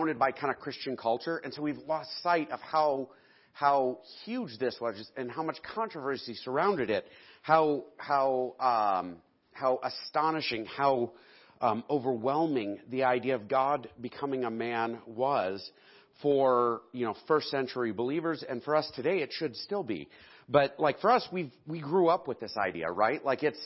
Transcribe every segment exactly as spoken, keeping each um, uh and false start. surrounded by kind of Christian culture, and so we've lost sight of how how huge this was and how much controversy surrounded it, how how um, how astonishing, how um, overwhelming the idea of God becoming a man was for, you know, first century believers, and for us today it should still be. But like for us, we we grew up with this idea, right? Like it's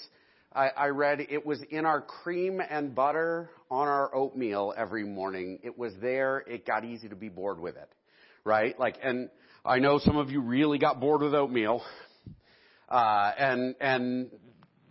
I, I read it was in our cream and butter on our oatmeal every morning. It was there. It got easy to be bored with it, right? Like, and I know some of you really got bored with oatmeal, uh, and and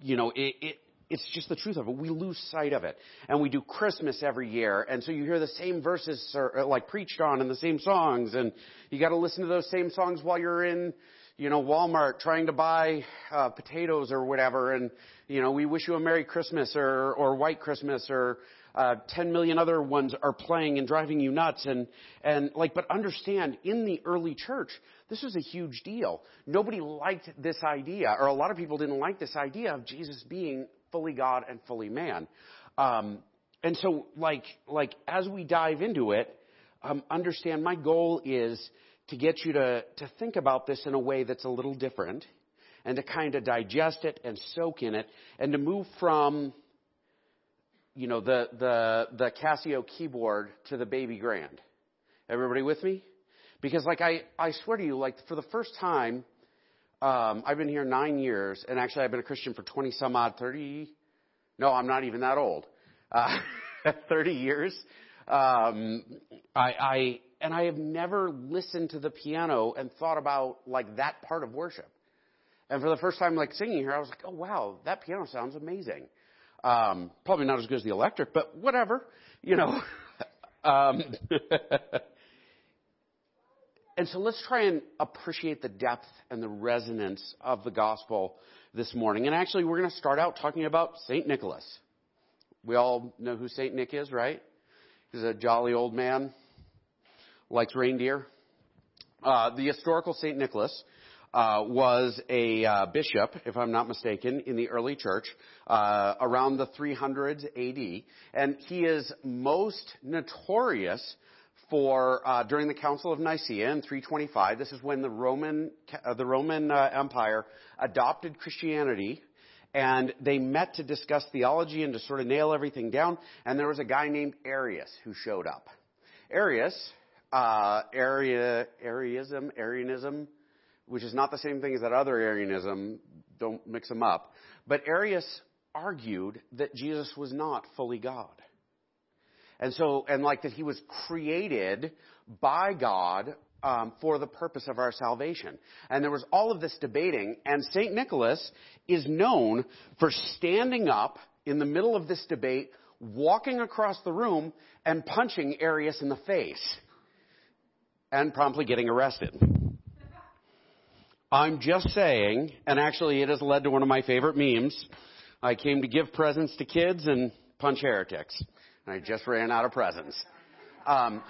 you know it, it it's just the truth of it. We lose sight of it, and we do Christmas every year, and so you hear the same verses or, like preached on and the same songs, and you got to listen to those same songs while you're in, you know, Walmart trying to buy uh, potatoes or whatever, and, you know, we wish you a Merry Christmas or or White Christmas or uh, ten million other ones are playing and driving you nuts. And, and like, but understand, in the early church, this was a huge deal. Nobody liked this idea, or a lot of people didn't like this idea of Jesus being fully God and fully man. Um, and so, like, like as we dive into it, um, understand my goal is to get you to, to think about this in a way that's a little different, and to kind of digest it and soak in it, and to move from, you know, the the the Casio keyboard to the Baby Grand. Everybody with me? Because, like, I, I swear to you, like, for the first time, um, I've been here nine years, and actually I've been a Christian for twenty some odd, thirty, no, I'm not even that old, uh, thirty years. Um, I... I And I have never listened to the piano and thought about, like, that part of worship. And for the first time, like, singing here, I was like, oh, wow, that piano sounds amazing. Um, probably not as good as the electric, but whatever, you know. um, and so let's try and appreciate the depth and the resonance of the gospel this morning. And actually, we're going to start out talking about Saint Nicholas. We all know who Saint Nick is, right? He's a jolly old man. Likes reindeer. Uh, the historical Saint Nicholas uh, was a uh, bishop, if I'm not mistaken, in the early church uh, around the three hundreds A D, and he is most notorious for uh, during the Council of Nicaea in three twenty-five. This is when the Roman uh, the Roman uh, Empire adopted Christianity. And they met to discuss theology and to sort of nail everything down. And there was a guy named Arius who showed up. Arius. Uh, Aria, Arianism, Arianism, which is not the same thing as that other Arianism. Don't mix them up. But Arius argued that Jesus was not fully God. And so, and like that he was created by God um, for the purpose of our salvation. And there was all of this debating, and Saint Nicholas is known for standing up in the middle of this debate, walking across the room, and punching Arius in the face. And promptly getting arrested. I'm just saying, and actually it has led to one of my favorite memes. I came to give presents to kids and punch heretics. And I just ran out of presents. Um,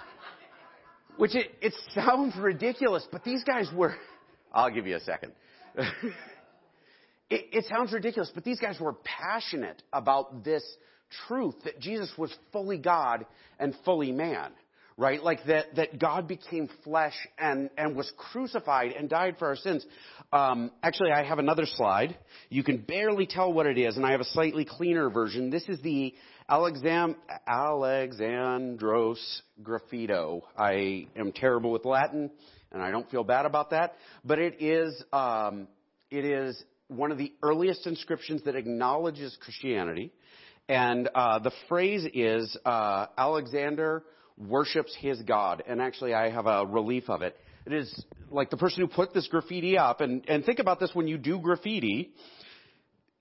which it, it sounds ridiculous, but these guys were... I'll give you a second. it, it sounds ridiculous, but these guys were passionate about this truth that Jesus was fully God and fully man. Right? Like that, that God became flesh and, and was crucified and died for our sins. Um, actually, I have another slide. You can barely tell what it is, and I have a slightly cleaner version. This is the Alexam- Alexandros Graffito. I am terrible with Latin, and I don't feel bad about that. But it is, um, it is one of the earliest inscriptions that acknowledges Christianity. And uh, the phrase is uh, Alexander worships his God. And actually, I have a relief of it. It is like the person who put this graffiti up, and, and think about this when you do graffiti,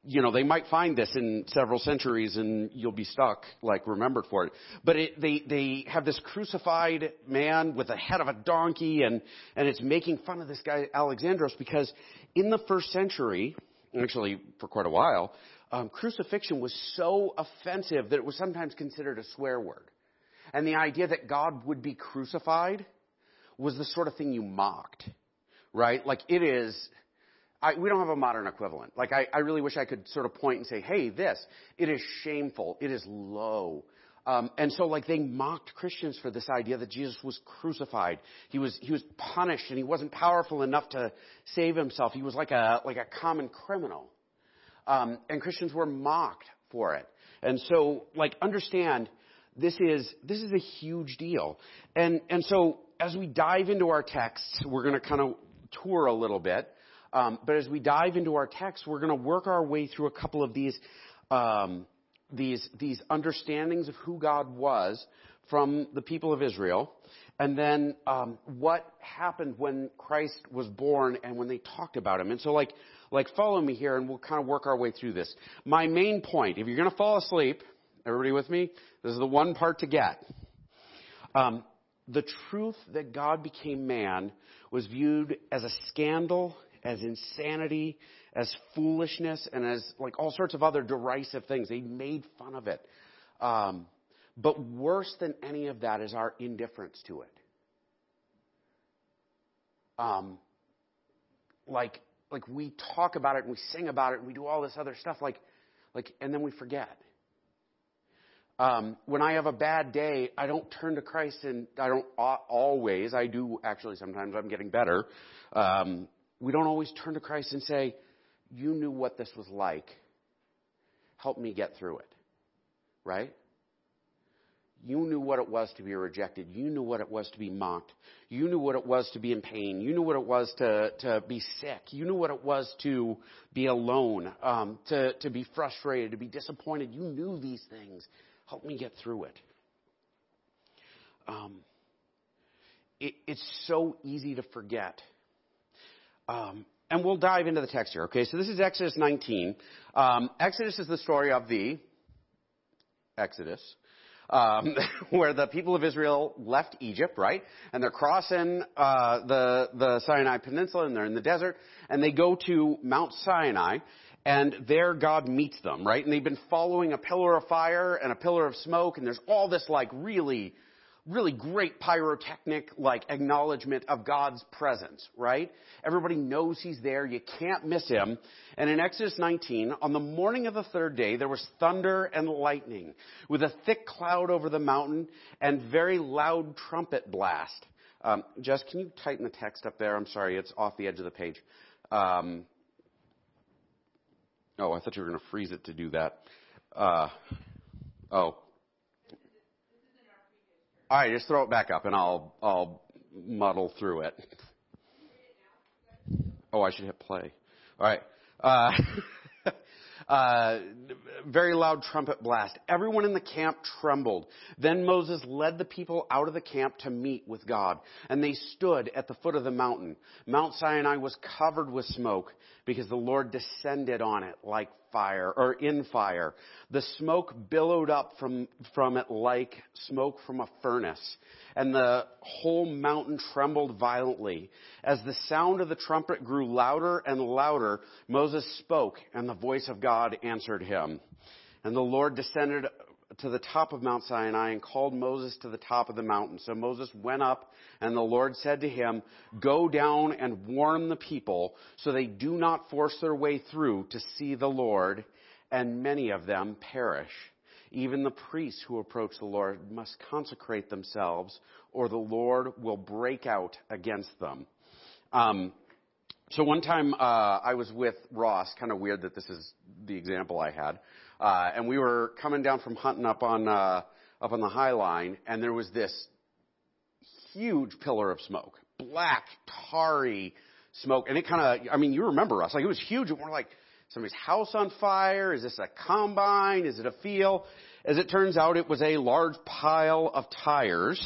you know, they might find this in several centuries and you'll be stuck, like, remembered for it. But it, they, they have this crucified man with the head of a donkey, and, and it's making fun of this guy, Alexandros, because in the first century, actually for quite a while, um, crucifixion was so offensive that it was sometimes considered a swear word. And the idea that God would be crucified was the sort of thing you mocked, right? Like it is, I, we don't have a modern equivalent. Like I, I really wish I could sort of point and say, hey, this, it is shameful. It is low. Um, and so, like, they mocked Christians for this idea that Jesus was crucified. He was he was punished, and he wasn't powerful enough to save himself. He was like a like a common criminal, um, and Christians were mocked for it. And so, like, understand this is this is a huge deal. And and so, as we dive into our texts, we're going to kind of tour a little bit. Um, but as we dive into our texts, we're going to work our way through a couple of these. Um, These these understandings of who God was from the people of Israel, and then um, what happened when Christ was born and when they talked about him. And so, like, like follow me here, and we'll kind of work our way through this. My main point, if you're going to fall asleep, everybody with me? This is the one part to get. Um, the truth that God became man was viewed as a scandal, as insanity, as foolishness, and as, like, all sorts of other derisive things. They made fun of it. Um, but worse than any of that is our indifference to it. Um, like, like we talk about it, and we sing about it, and we do all this other stuff, like, like, and then we forget. Um, when I have a bad day, I don't turn to Christ, and I don't always. I do, actually, sometimes. I'm getting better. Um, we don't always turn to Christ and say, you knew what this was like. Help me get through it. Right? You knew what it was to be rejected. You knew what it was to be mocked. You knew what it was to be in pain. You knew what it was to, to be sick. You knew what it was to be alone, um, to, to be frustrated, to be disappointed. You knew these things. Help me get through it. Um, it it's so easy to forget. Um, And we'll dive into the text here, okay? So this is Exodus nineteen. Um, Exodus is the story of the Exodus, um, where the people of Israel left Egypt, right? And they're crossing uh, the, the Sinai Peninsula, and they're in the desert. And they go to Mount Sinai, and there God meets them, right? And they've been following a pillar of fire and a pillar of smoke, and there's all this, like, really, really great pyrotechnic, like, acknowledgement of God's presence, right? Everybody knows he's there. You can't miss him. And in Exodus nineteen, on the morning of the third day, there was thunder and lightning with a thick cloud over the mountain and very loud trumpet blast. Um, Jess, can you tighten the text up there? I'm sorry. It's off the edge of the page. Um, oh, I thought you were going to freeze it to do that. Uh, oh. All right, just throw it back up, and I'll I'll muddle through it. Oh, I should hit play. All right. Uh, uh, very loud trumpet blast. Everyone in the camp trembled. Then Moses led the people out of the camp to meet with God, and they stood at the foot of the mountain. Mount Sinai was covered with smoke because the Lord descended on it like fire, or in fire. The smoke billowed up from, from it like smoke from a furnace, and the whole mountain trembled violently. As the sound of the trumpet grew louder and louder, Moses spoke, and the voice of God answered him. And the Lord descended to the top of Mount Sinai and called Moses to the top of the mountain. So Moses went up, and the Lord said to him, go down and warn the people so they do not force their way through to see the Lord, and many of them perish. Even the priests who approach the Lord must consecrate themselves, or the Lord will break out against them. Um, so one time uh, I was with Ross. Kind of weird that this is the example I had. Uh, and we were coming down from hunting up on uh, up on the High Line, and there was this huge pillar of smoke, black, tarry smoke. And it kind of, I mean, you remember us. Like, it was huge. And we're like, somebody's house on fire? Is this a combine? Is it a field? As it turns out, it was a large pile of tires,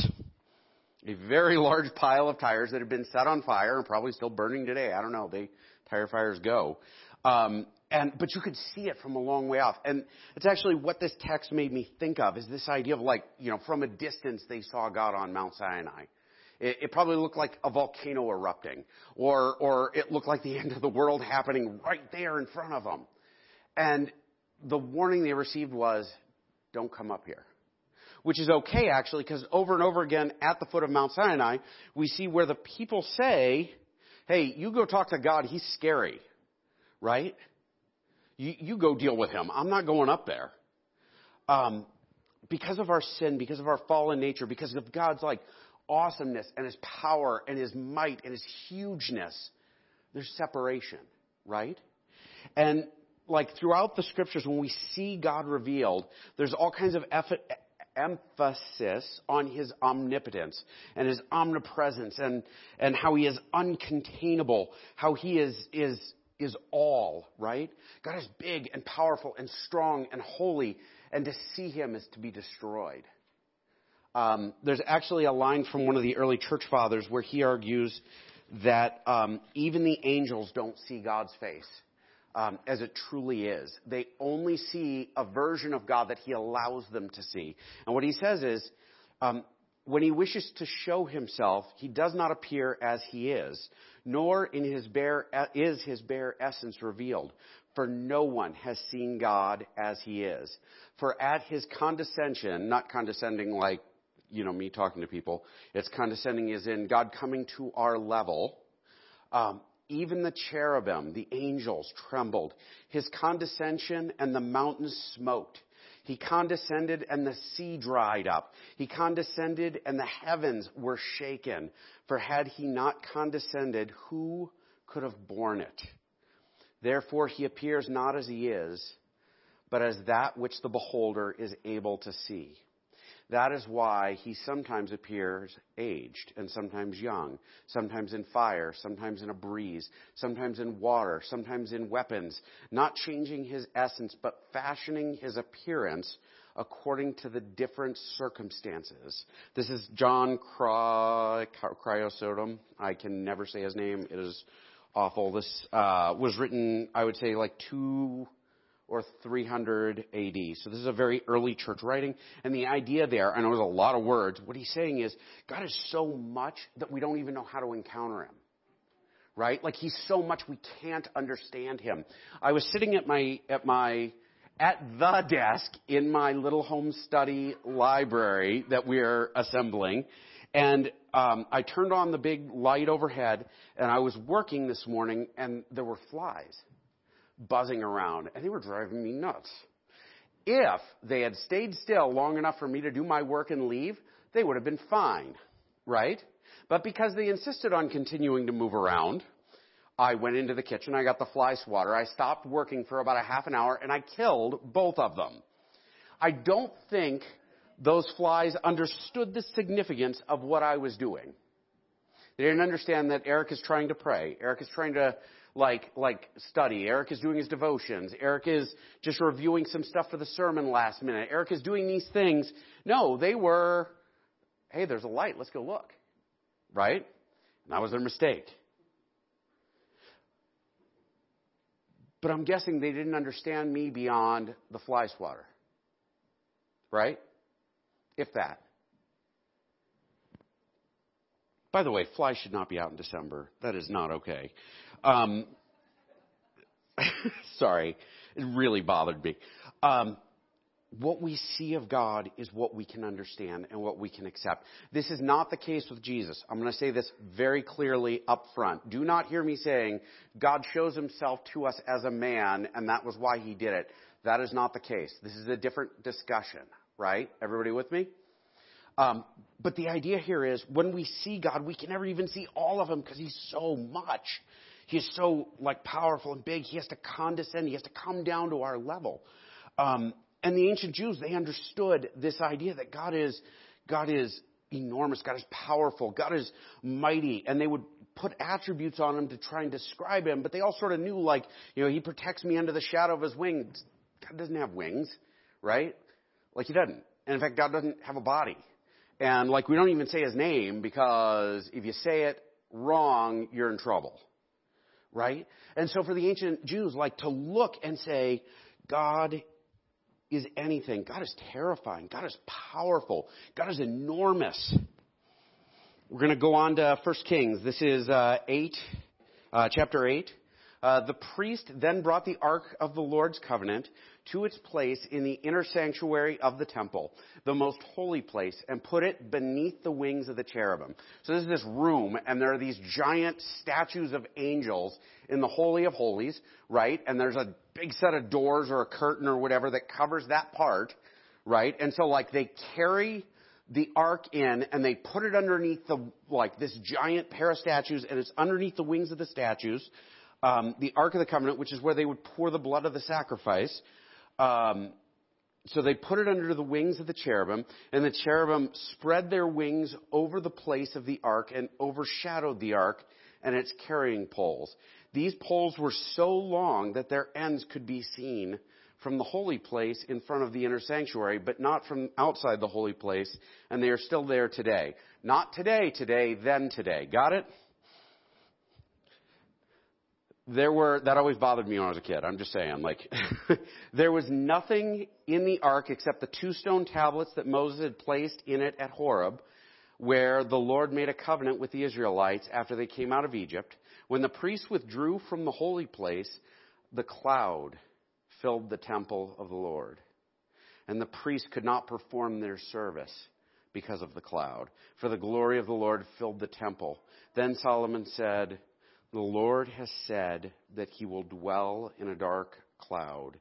a very large pile of tires that had been set on fire and probably still burning today. I don't know. They, tire fires go. Um And, but you could see it from a long way off. And it's actually what this text made me think of, is this idea of, like, you know, from a distance they saw God on Mount Sinai. It, it probably looked like a volcano erupting, or, or it looked like the end of the world happening right there in front of them. And the warning they received was, don't come up here. Which is okay, actually, because over and over again at the foot of Mount Sinai, we see where the people say, hey, you go talk to God, he's scary, right? You, you go deal with him. I'm not going up there. Um, because of our sin, because of our fallen nature, because of God's like awesomeness and his power and his might and his hugeness, there's separation, right? And like throughout the scriptures, when we see God revealed, there's all kinds of effort, emphasis on his omnipotence and his omnipresence and, and how he is uncontainable, how he is, is, is all, right? God is big and powerful and strong and holy, and to see him is to be destroyed. Um, there's actually a line from one of the early church fathers where he argues that um, even the angels don't see God's face um, as it truly is. They only see a version of God that he allows them to see. And what he says is, um, when he wishes to show himself, he does not appear as he is, nor in his bare, is his bare essence revealed. For no one has seen God as he is. For at his condescension, not condescending like, you know, me talking to people, it's condescending as in God coming to our level. Um, even the cherubim, the angels, trembled. His condescension and the mountains smoked. He condescended and the sea dried up. He condescended and the heavens were shaken. For had he not condescended, who could have borne it? Therefore, he appears not as he is, but as that which the beholder is able to see. That is why he sometimes appears aged and sometimes young, sometimes in fire, sometimes in a breeze, sometimes in water, sometimes in weapons, not changing his essence, but fashioning his appearance according to the different circumstances. This is John Chrysostom. I can never say his name. It is awful. This uh, was written, I would say, like two or three hundred A D. So this is a very early church writing. And the idea there, I know there's a lot of words. What he's saying is God is so much that we don't even know how to encounter him, right? Like he's so much we can't understand him. I was sitting at my at my at the desk in my little home study library that we're assembling. And um, I turned on the big light overhead, and I was working this morning, and there were flies buzzing around, and they were driving me nuts. If they had stayed still long enough for me to do my work and leave, they would have been fine, right? But because they insisted on continuing to move around, I went into the kitchen, I got the fly swatter, I stopped working for about a half an hour, and I killed both of them. I don't think those flies understood the significance of what I was doing. They didn't understand that Eric is trying to pray. Eric is trying to, like, like study. Eric is doing his devotions. Eric is just reviewing some stuff for the sermon last minute. Eric is doing these things. No, they were, hey, there's a light. Let's go look. Right? And that was their mistake. But I'm guessing they didn't understand me beyond the fly swatter. Right? If that. By the way, flies should not be out in December. That is not okay. Um, sorry. It really bothered me. Um, what we see of God is what we can understand and what we can accept. This is not the case with Jesus. I'm going to say this very clearly up front. Do not hear me saying God shows himself to us as a man, and that was why he did it. That is not the case. This is a different discussion. Right? Everybody with me? Um, but the idea here is when we see God, we can never even see all of him because he's so much. He is so like powerful and big. He has to condescend. He has to come down to our level. Um, and the ancient Jews, they understood this idea that God is, God is enormous. God is powerful. God is mighty. And they would put attributes on him to try and describe him. But they all sort of knew, like, you know, he protects me under the shadow of his wings. God doesn't have wings, right? Like he doesn't. And in fact, God doesn't have a body. And like we don't even say his name because if you say it wrong, you're in trouble. Right? And so for the ancient Jews, like to look and say, God is anything. God is terrifying. God is powerful. God is enormous. We're going to go on to First Kings. This is uh, eight, uh, chapter eight. Uh, the priest then brought the Ark of the Lord's Covenant to its place in the inner sanctuary of the temple, the most holy place, and put it beneath the wings of the cherubim. So this is this room, and there are these giant statues of angels in the Holy of Holies, right? And there's a big set of doors or a curtain or whatever that covers that part, right? And so, like, they carry the ark in, and they put it underneath the, like, this giant pair of statues, and it's underneath the wings of the statues, um, the Ark of the Covenant, which is where they would pour the blood of the sacrifice. Um, so they put it under the wings of the cherubim, and the cherubim spread their wings over the place of the ark and overshadowed the ark and its carrying poles. These poles were so long that their ends could be seen from the holy place in front of the inner sanctuary, but not from outside the holy place, and they are still there today. Not today, today, then today. Got it? There were, that always bothered me when I was a kid. I'm just saying, like, there was nothing in the ark except the two stone tablets that Moses had placed in it at Horeb, where the Lord made a covenant with the Israelites after they came out of Egypt. When the priests withdrew from the holy place, the cloud filled the temple of the Lord, and the priests could not perform their service because of the cloud, for the glory of the Lord filled the temple. Then Solomon said, "The Lord has said that he will dwell in a dark cloud.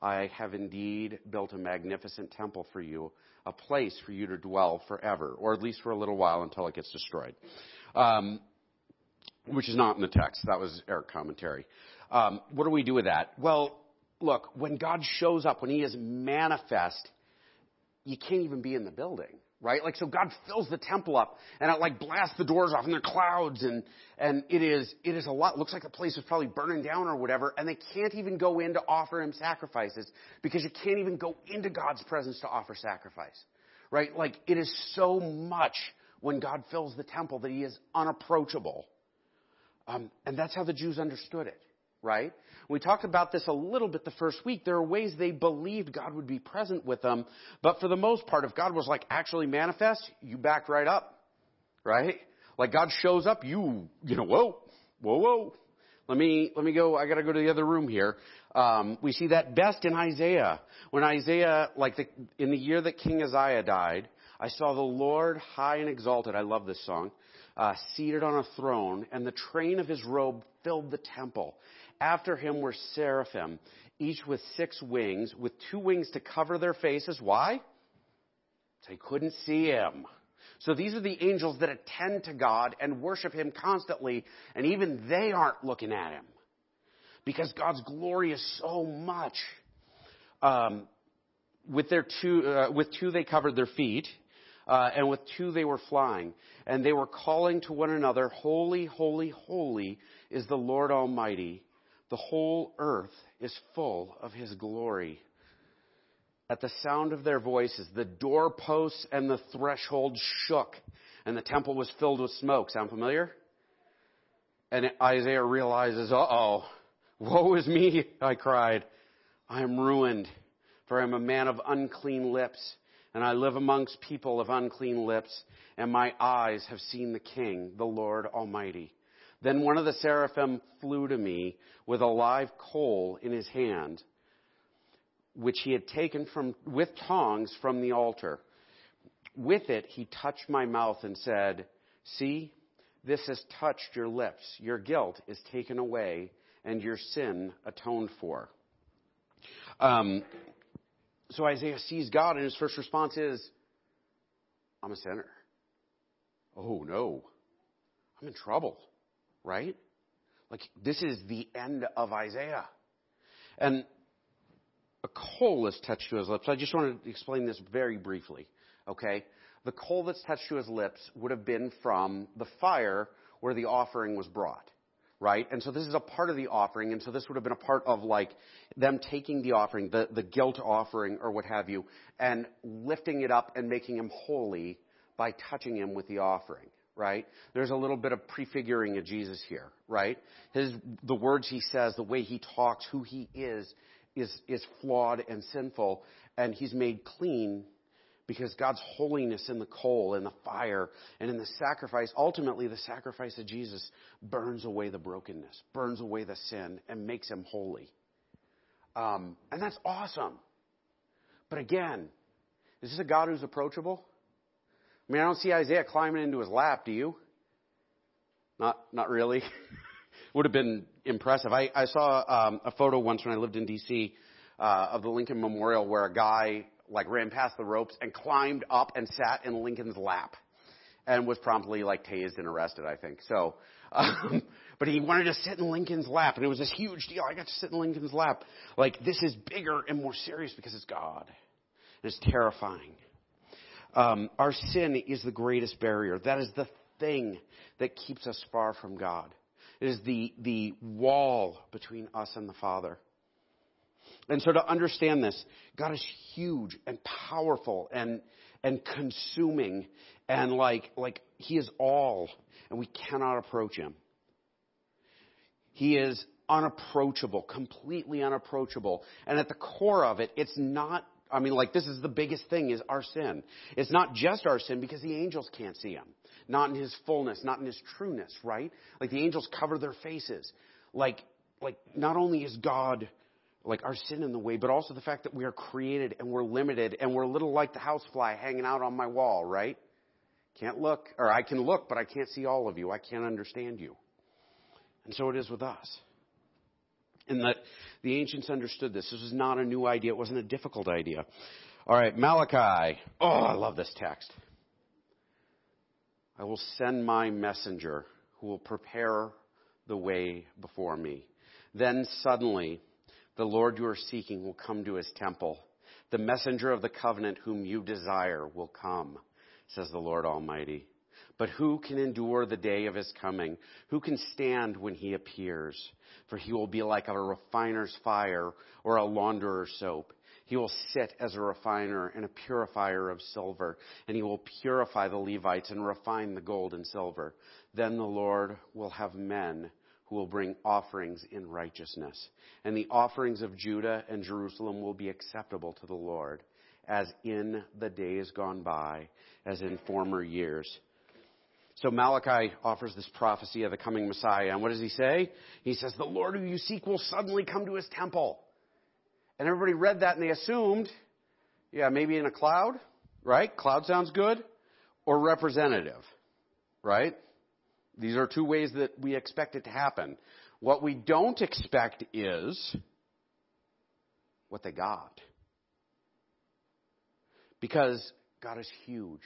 I have indeed built a magnificent temple for you, a place for you to dwell forever, or at least for a little while until it gets destroyed," um, which is not in the text. That was Eric's commentary. Um, what do we do with that? Well, look, when God shows up, when he is manifest, you can't even be in the building, right? Like, so God fills the temple up, and it, like, blasts the doors off, and there are clouds, and, and it is it is a lot. It looks like the place is probably burning down or whatever, and they can't even go in to offer him sacrifices, because you can't even go into God's presence to offer sacrifice, right? Like, it is so much when God fills the temple that he is unapproachable. Um, and that's how the Jews understood it. Right? We talked about this a little bit the first week. There are ways they believed God would be present with them. But for the most part, if God was, like, actually manifest, you back right up. Right? Like, God shows up, you, you know, whoa, whoa, whoa. Let me, let me go. I got to go to the other room here. Um, we see that best in Isaiah. When Isaiah, like, the, in the year that King Uzziah died, I saw the Lord high and exalted. I love this song. Uh, seated on a throne, and the train of his robe filled the temple. After him were seraphim, each with six wings, with two wings to cover their faces. Why? They couldn't see him. So these are the angels that attend to God and worship him constantly, and even they aren't looking at him, because God's glory is so much. Um, with their two, uh, with two they covered their feet, uh, and with two they were flying, and they were calling to one another, "Holy, holy, holy is the Lord Almighty. The whole earth is full of his glory." At the sound of their voices, the doorposts and the threshold shook, and the temple was filled with smoke. Sound familiar? And Isaiah realizes, uh-oh, woe is me, I cried. I am ruined, for I am a man of unclean lips, and I live amongst people of unclean lips, and my eyes have seen the King, the Lord Almighty. Then one of the seraphim flew to me with a live coal in his hand, which he had taken from with tongs from the altar. With it, he touched my mouth and said, "See, this has touched your lips. Your guilt is taken away and your sin atoned for." Um, so Isaiah sees God, and his first response is, I'm a sinner. Oh, no. I'm in trouble. Right? Like, this is the end of Isaiah. And a coal is touched to his lips. I just want to explain this very briefly, okay? The coal that's touched to his lips would have been from the fire where the offering was brought, right? And so this is a part of the offering, and so this would have been a part of, like, them taking the offering, the, the guilt offering or what have you, and lifting it up and making him holy by touching him with the offering. Right? There's a little bit of prefiguring of Jesus here, right? His, the words he says, the way he talks, who he is, is, is flawed and sinful. And he's made clean because God's holiness in the coal and the fire and in the sacrifice, ultimately the sacrifice of Jesus burns away the brokenness, burns away the sin, and makes him holy. Um, and that's awesome. But again, is this a God who's approachable? I mean, I don't see Isaiah climbing into his lap, do you? Not not really. Would have been impressive. I, I saw um, a photo once when I lived in D C uh, of the Lincoln Memorial where a guy like ran past the ropes and climbed up and sat in Lincoln's lap and was promptly like tased and arrested, I think. So, um, but he wanted to sit in Lincoln's lap, and it was this huge deal. I got to sit in Lincoln's lap. Like, this is bigger and more serious because it's God. And it's terrifying. Um, our sin is the greatest barrier. That is the thing that keeps us far from God. It is the, the wall between us and the Father. And so to understand this, God is huge and powerful and and consuming and like like he is all, and we cannot approach him. He is unapproachable, completely unapproachable. And at the core of it, it's not, I mean, like, this is the biggest thing, is our sin. It's not just our sin because the angels can't see him. Not in his fullness, not in his trueness, right? Like, the angels cover their faces. Like, like not only is God, like, our sin in the way, but also the fact that we are created and we're limited and we're a little like the housefly hanging out on my wall, right? Can't look, or I can look, but I can't see all of you. I can't understand you. And so it is with us. And that the ancients understood this. This was not a new idea. It wasn't a difficult idea. All right, Malachi. Oh, I love this text. I will send my messenger who will prepare the way before me. Then suddenly the Lord you are seeking will come to his temple. The messenger of the covenant whom you desire will come, says the Lord Almighty. But who can endure the day of his coming? Who can stand when he appears? For he will be like a refiner's fire or a launderer's soap. He will sit as a refiner and a purifier of silver, and he will purify the Levites and refine the gold and silver. Then the Lord will have men who will bring offerings in righteousness. And the offerings of Judah and Jerusalem will be acceptable to the Lord, as in the days gone by, as in former years. So Malachi offers this prophecy of the coming Messiah. And what does he say? He says, the Lord who you seek will suddenly come to his temple. And everybody read that and they assumed, yeah, maybe in a cloud, right? Cloud sounds good. Or representative, right? These are two ways that we expect it to happen. What we don't expect is what they got. Because God is huge.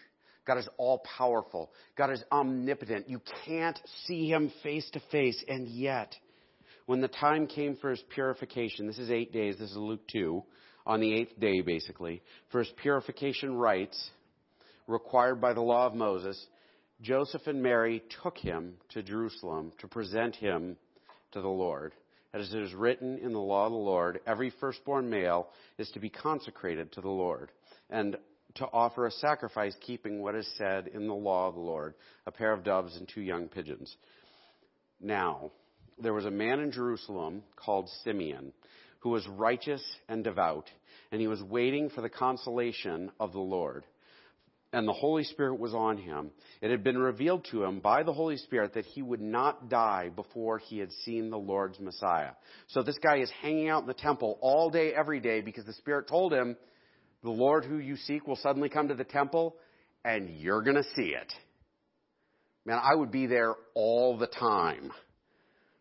God is all-powerful. God is omnipotent. You can't see him face to face. And yet, when the time came for his purification, this is eight days, this is Luke two, on the eighth day, basically, for his purification rites required by the law of Moses, Joseph and Mary took him to Jerusalem to present him to the Lord. As it is written in the law of the Lord, every firstborn male is to be consecrated to the Lord and to offer a sacrifice keeping what is said in the law of the Lord, a pair of doves and two young pigeons. Now, there was a man in Jerusalem called Simeon who was righteous and devout, and he was waiting for the consolation of the Lord. And the Holy Spirit was on him. It had been revealed to him by the Holy Spirit that he would not die before he had seen the Lord's Messiah. So this guy is hanging out in the temple all day, every day, because the Spirit told him, the Lord who you seek will suddenly come to the temple, and you're going to see it. Man, I would be there all the time,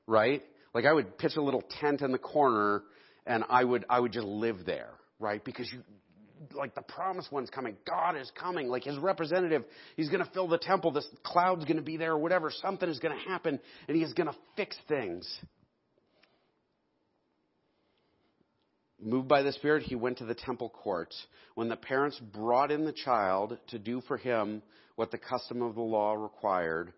right? Like, I would pitch a little tent in the corner, and I would I would just live there, right? Because you... like the promised one's coming. God is coming. Like his representative, he's going to fill the temple. This cloud's going to be there or whatever. Something is going to happen and he is going to fix things. Moved by the Spirit, he went to the temple courts. When the parents brought in the child to do for him what the custom of the law required,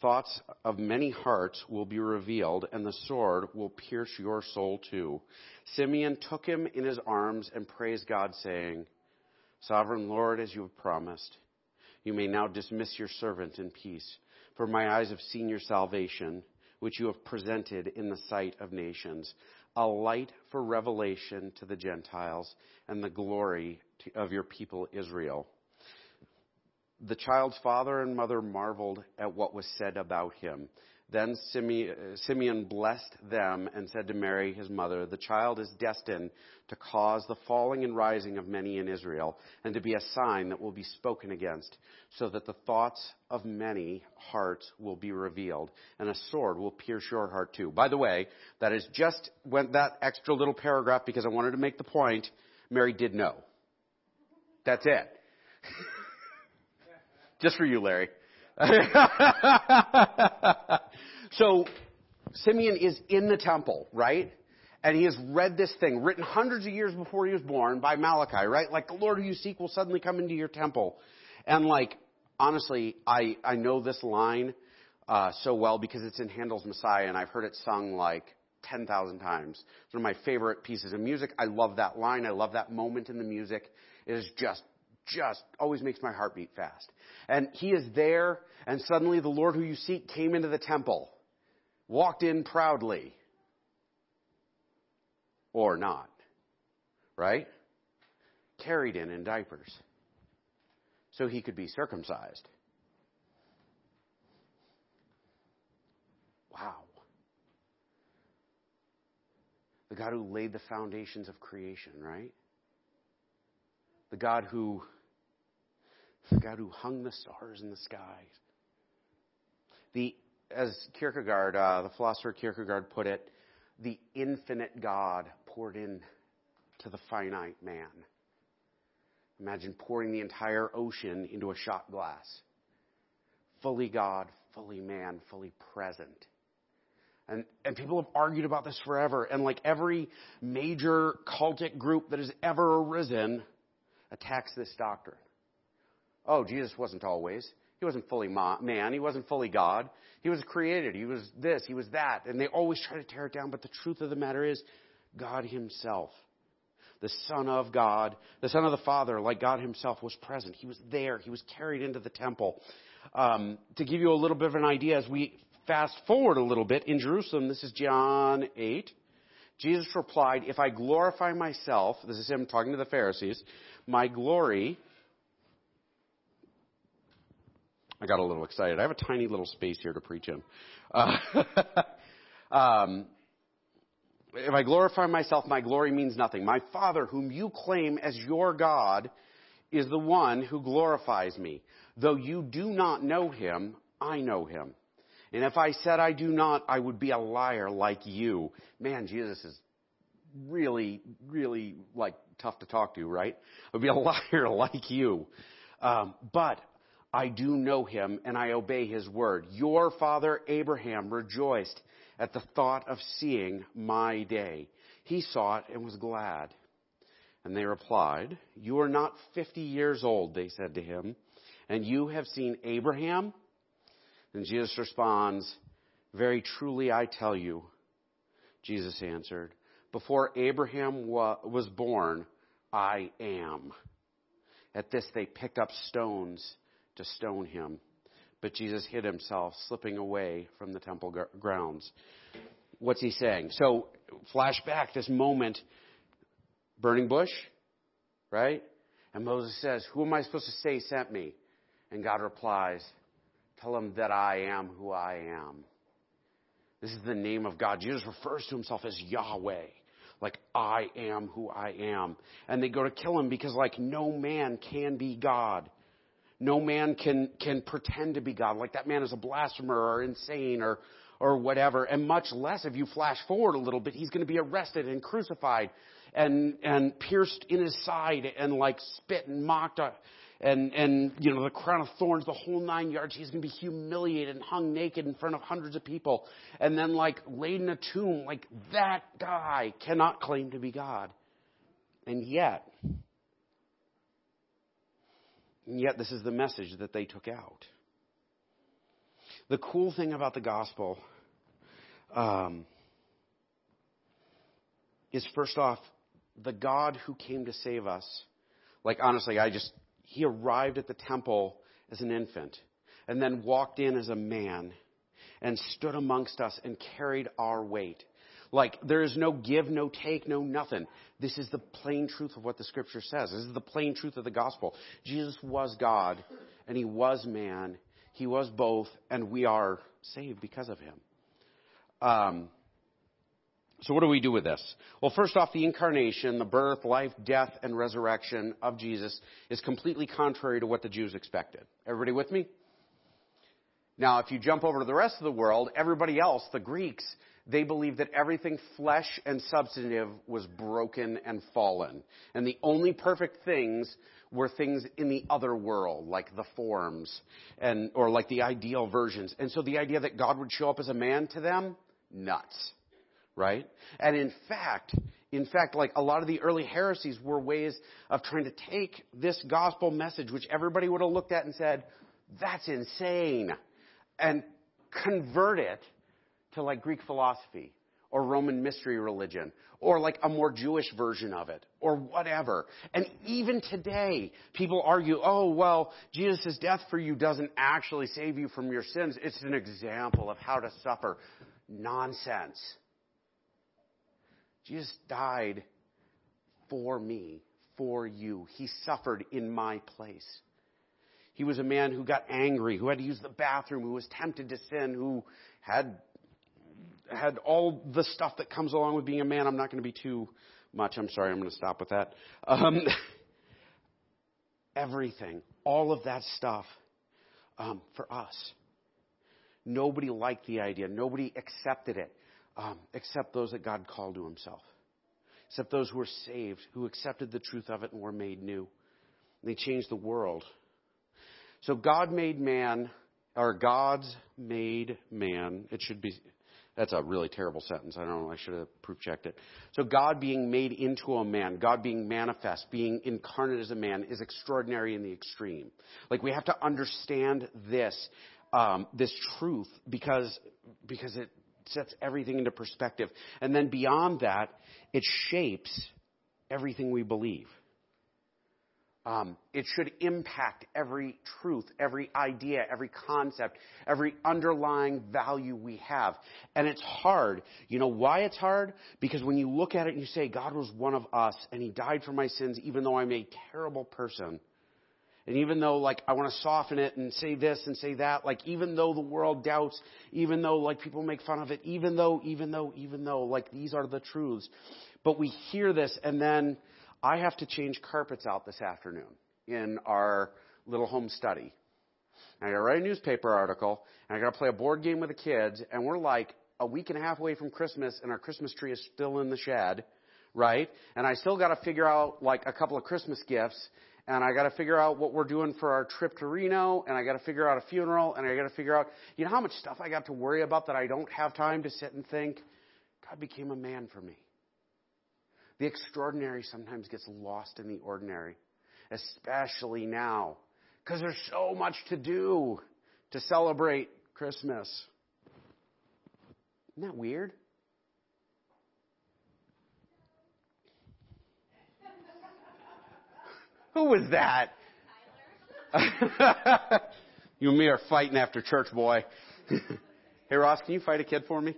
thoughts of many hearts will be revealed, and the sword will pierce your soul too. Simeon took him in his arms and praised God, saying, Sovereign Lord, as you have promised, you may now dismiss your servant in peace. For my eyes have seen your salvation, which you have presented in the sight of nations, a light for revelation to the Gentiles and the glory of your people Israel. The child's father and mother marveled at what was said about him. Then Simeon blessed them and said to Mary, his mother, the child is destined to cause the falling and rising of many in Israel and to be a sign that will be spoken against, so that the thoughts of many hearts will be revealed, and a sword will pierce your heart too. By the way, that is just went that extra little paragraph because I wanted to make the point, Mary did know. That's it. Just for you, Larry. So Simeon is in the temple, right? And he has read this thing written hundreds of years before he was born by Malachi, right? Like, the Lord who you seek will suddenly come into your temple. And like, honestly, I, I know this line uh, so well because it's in Handel's Messiah, and I've heard it sung like ten thousand times. It's one of my favorite pieces of music. I love that line. I love that moment in the music. It is just, just always makes my heart beat fast. And he is there, and suddenly the Lord who you seek came into the temple, walked in proudly. Or not, right? Carried in in diapers so he could be circumcised. Wow. The God who laid the foundations of creation, right? The God who, the God who hung the stars in the sky. The, as Kierkegaard, uh, the philosopher Kierkegaard put it, the infinite God poured in to the finite man. Imagine pouring the entire ocean into a shot glass. Fully God, fully man, fully present. And and people have argued about this forever. And like every major cultic group that has ever arisen attacks this doctrine. Oh, Jesus wasn't always. He wasn't fully man. He wasn't fully God. He was created. He was this. He was that. And they always try to tear it down. But the truth of the matter is God himself, the Son of God, the Son of the Father, like God himself, was present. He was there. He was carried into the temple. Um, to give you a little bit of an idea, as we fast forward a little bit, in Jerusalem, this is John eight. Jesus replied, "If I glorify myself," this is him talking to the Pharisees, "my glory..." I got a little excited. I have a tiny little space here to preach in. Uh, um, if I glorify myself, my glory means nothing. My Father, whom you claim as your God, is the one who glorifies me. Though you do not know him, I know him. And if I said I do not, I would be a liar like you. Man, Jesus is really, really, like, tough to talk to, right? I would be a liar like you. Um, but... I do know him, and I obey his word. Your father Abraham rejoiced at the thought of seeing my day. He saw it and was glad. And they replied, "You are not fifty years old," they said to him, "and you have seen Abraham?" And Jesus responds, "Very truly I tell you," Jesus answered, "before Abraham wa- was born, I am." At this they picked up stones to stone him. But Jesus hid himself, slipping away from the temple gr- grounds. What's he saying? So, flashback, this moment, burning bush, right? And Moses says, "Who am I supposed to say sent me?" And God replies, "Tell him that I am who I am." This is the name of God. Jesus refers to himself as Yahweh. Like, I am who I am. And they go to kill him because, like, no man can be God. No man can can pretend to be God. Like, that man is a blasphemer or insane or or whatever. And much less, if you flash forward a little bit, he's going to be arrested and crucified and and pierced in his side and like spit and mocked and and you know the crown of thorns, the whole nine yards. He's going to be humiliated and hung naked in front of hundreds of people and then like laid in a tomb. Like, that guy cannot claim to be God. And yet. And yet this is the message that they took out. The cool thing about the gospel um, is, first off, the God who came to save us. Like, honestly, I just, he arrived at the temple as an infant and then walked in as a man and stood amongst us and carried our weight. Like, there is no give, no take, no nothing. This is the plain truth of what the Scripture says. This is the plain truth of the gospel. Jesus was God, and he was man. He was both, and we are saved because of him. Um, so what do we do with this? Well, first off, the incarnation, the birth, life, death, and resurrection of Jesus is completely contrary to what the Jews expected. Everybody with me? Now, if you jump over to the rest of the world, everybody else, the Greeks, they believed that everything flesh and substantive was broken and fallen. And the only perfect things were things in the other world, like the forms and or like the ideal versions. And so the idea that God would show up as a man to them, nuts, right? And in fact, in fact, like a lot of the early heresies were ways of trying to take this gospel message, which everybody would have looked at and said, that's insane, and convert it to like Greek philosophy or Roman mystery religion or like a more Jewish version of it or whatever. And even today, people argue, oh, well, Jesus' death for you doesn't actually save you from your sins. It's an example of how to suffer. Nonsense. Jesus died for me, for you. He suffered in my place. He was a man who got angry, who had to use the bathroom, who was tempted to sin, who had had all the stuff that comes along with being a man. I'm not going to be too much. I'm sorry. I'm going to stop with that. Um, everything, all of that stuff um, for us. Nobody liked the idea. Nobody accepted it um, except those that God called to himself, except those who were saved, who accepted the truth of it and were made new. And they changed the world. So God made man, or God's made man. It should be, that's a really terrible sentence. I don't know, I should have proof checked it. So God being made into a man, God being manifest, being incarnate as a man is extraordinary in the extreme. Like we have to understand this, um, this truth because, because it sets everything into perspective. And then beyond that, it shapes everything we believe. Um, it should impact every truth, every idea, every concept, every underlying value we have. And it's hard. You know why it's hard? Because when you look at it and you say, God was one of us and he died for my sins, even though I'm a terrible person. And even though, like, I want to soften it and say this and say that, like, even though the world doubts, even though, like, people make fun of it, even though, even though, even though, like, these are the truths. But we hear this and then I have to change carpets out this afternoon in our little home study. And I got to write a newspaper article, and I got to play a board game with the kids, and we're like a week and a half away from Christmas, and our Christmas tree is still in the shed, right? And I still got to figure out, like, a couple of Christmas gifts, and I got to figure out what we're doing for our trip to Reno, and I got to figure out a funeral, and I got to figure out, you know how much stuff I got to worry about that I don't have time to sit and think? God became a man for me. The extraordinary sometimes gets lost in the ordinary, especially now, because there's so much to do to celebrate Christmas. Isn't that weird? Who was that? You and me are fighting after church, boy. Hey, Ross, can you fight a kid for me?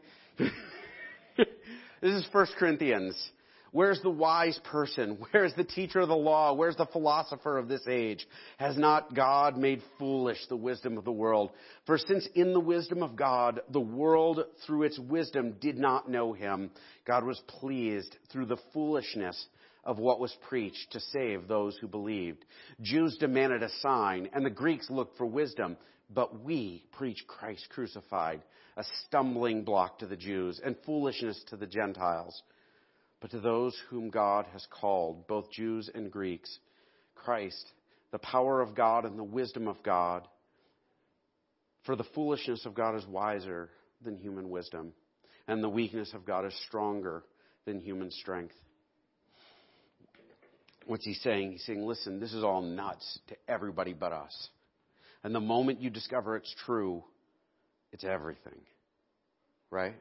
This is First Corinthians. Where's the wise person? Where's the teacher of the law? Where's the philosopher of this age? Has not God made foolish the wisdom of the world? For since in the wisdom of God, the world through its wisdom did not know him, God was pleased through the foolishness of what was preached to save those who believed. Jews demanded a sign, and the Greeks looked for wisdom. But we preach Christ crucified, a stumbling block to the Jews and foolishness to the Gentiles. But to those whom God has called, both Jews and Greeks, Christ, the power of God and the wisdom of God, for the foolishness of God is wiser than human wisdom, and the weakness of God is stronger than human strength. What's he saying? He's saying, listen, this is all nuts to everybody but us. And the moment you discover it's true, it's everything, right?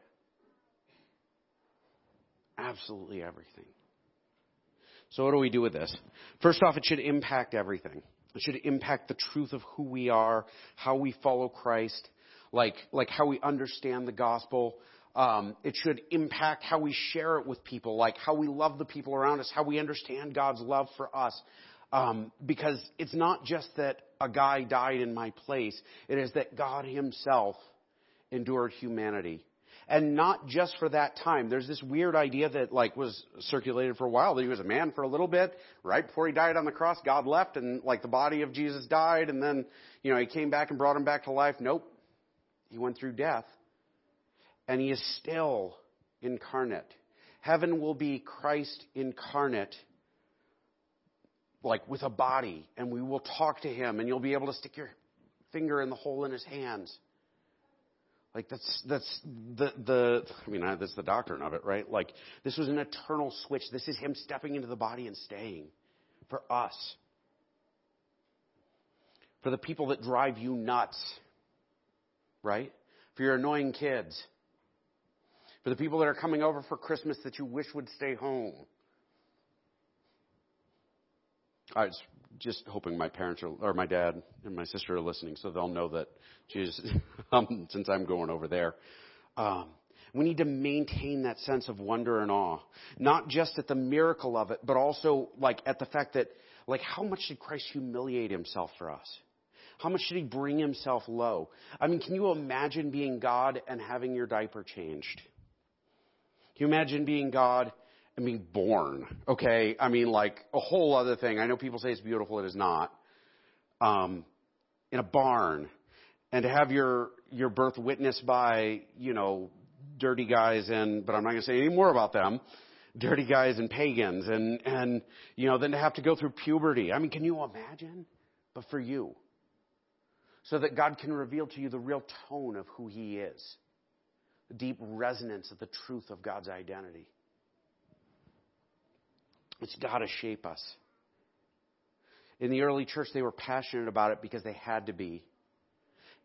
Absolutely everything. So what do we do with this? First off, it should impact everything. It should impact the truth of who we are, how we follow Christ, like like how we understand the gospel. Um, it should impact how we share it with people, like how we love the people around us, how we understand God's love for us. Um, because it's not just that a guy died in my place. It is that God himself endured humanity. And not just for that time. There's this weird idea that like was circulated for a while, that he was a man for a little bit. Right before he died on the cross, God left and like the body of Jesus died. And then, you know, he came back and brought him back to life. Nope. He went through death. And he is still incarnate. Heaven will be Christ incarnate, like with a body, and we will talk to him, and you'll be able to stick your finger in the hole in his hands. Like that's that's the the I mean that's the doctrine of it, right? Like this was an eternal switch. This is him stepping into the body and staying for us. For the people that drive you nuts, right? For your annoying kids. For the people that are coming over for Christmas that you wish would stay home. I was just hoping my parents are, or my dad and my sister are listening, so they'll know that Jesus, um, since I'm going over there. Um, we need to maintain that sense of wonder and awe, not just at the miracle of it, but also like at the fact that, like, how much did Christ humiliate himself for us? How much did he bring himself low? I mean, can you imagine being God and having your diaper changed? Can you imagine being God and being born? Okay, I mean, like a whole other thing. I know people say it's beautiful. It is not. Um, in a barn, and to have your your birth witnessed by, you know, dirty guys and, but I'm not going to say any more about them, dirty guys and pagans, and and you know, then to have to go through puberty. I mean, can you imagine? But for you, so that God can reveal to you the real tone of who he is. The deep resonance of the truth of God's identity. It's got to shape us. In the early church, they were passionate about it because they had to be.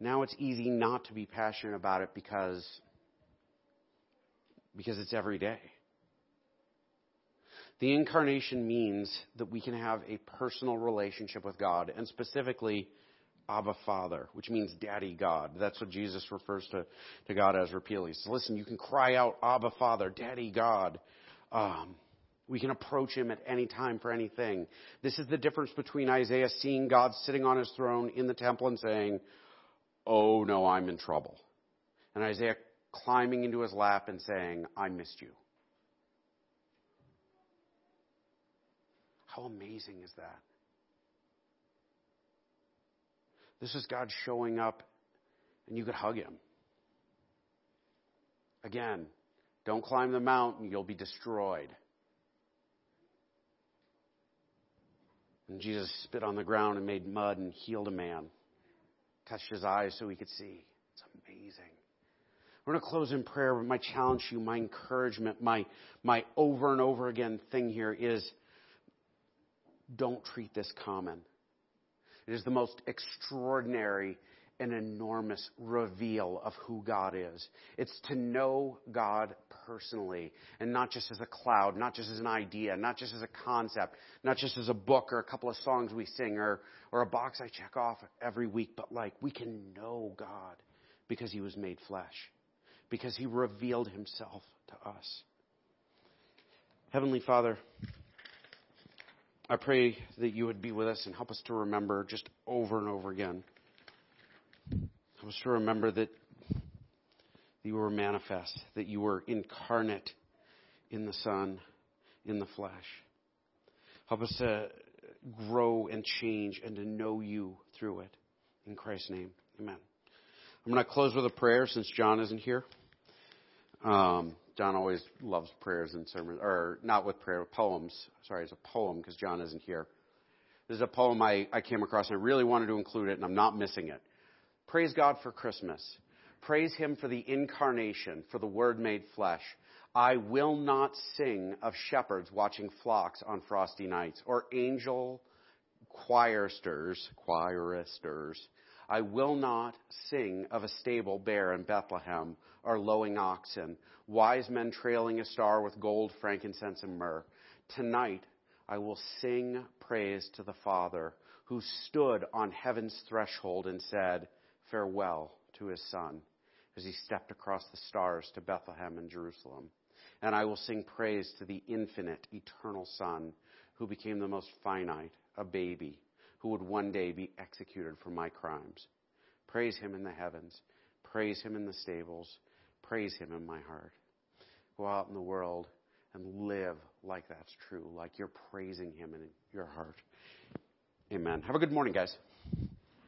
Now it's easy not to be passionate about it because, because it's every day. The incarnation means that we can have a personal relationship with God, and specifically Abba Father, which means Daddy God. That's what Jesus refers to, to God as repeatedly. So listen, you can cry out, Abba Father, Daddy God. Um, we can approach him at any time for anything. This is the difference between Isaiah seeing God sitting on his throne in the temple and saying, oh no, I'm in trouble. And Isaiah climbing into his lap and saying, I missed you. How amazing is that? This is God showing up, and you could hug him. Again, don't climb the mountain, you'll be destroyed. And Jesus spit on the ground and made mud and healed a man. Touched his eyes so he could see. It's amazing. We're going to close in prayer, but my challenge to you, my encouragement, my, my over and over again thing here is, don't treat this common. It is the most extraordinary and enormous reveal of who God is. It's to know God personally, and not just as a cloud, not just as an idea, not just as a concept, not just as a book or a couple of songs we sing or, or a box I check off every week, but like we can know God because he was made flesh, because he revealed himself to us. Heavenly Father, I pray that you would be with us and help us to remember just over and over again. Help us to remember that you were manifest, that you were incarnate in the Son, in the flesh. Help us to grow and change and to know you through it. In Christ's name, amen. I'm going to close with a prayer since John isn't here. Um, John always loves prayers and sermons, or not with prayer, with poems. Sorry, it's a poem because John isn't here. This is a poem I, I came across, and I really wanted to include it, and I'm not missing it. Praise God for Christmas. Praise him for the incarnation, for the word made flesh. I will not sing of shepherds watching flocks on frosty nights, or angel choristers, choristers. I will not sing of a stable bear in Bethlehem, or lowing oxen, wise men trailing a star with gold, frankincense, and myrrh. Tonight I will sing praise to the Father who stood on heaven's threshold and said farewell to his Son as he stepped across the stars to Bethlehem and Jerusalem. And I will sing praise to the infinite, eternal Son who became the most finite, a baby, who would one day be executed for my crimes. Praise him in the heavens. Praise him in the stables. Praise him in my heart. Go out in the world and live like that's true, like you're praising him in your heart. Amen. Have a good morning, guys.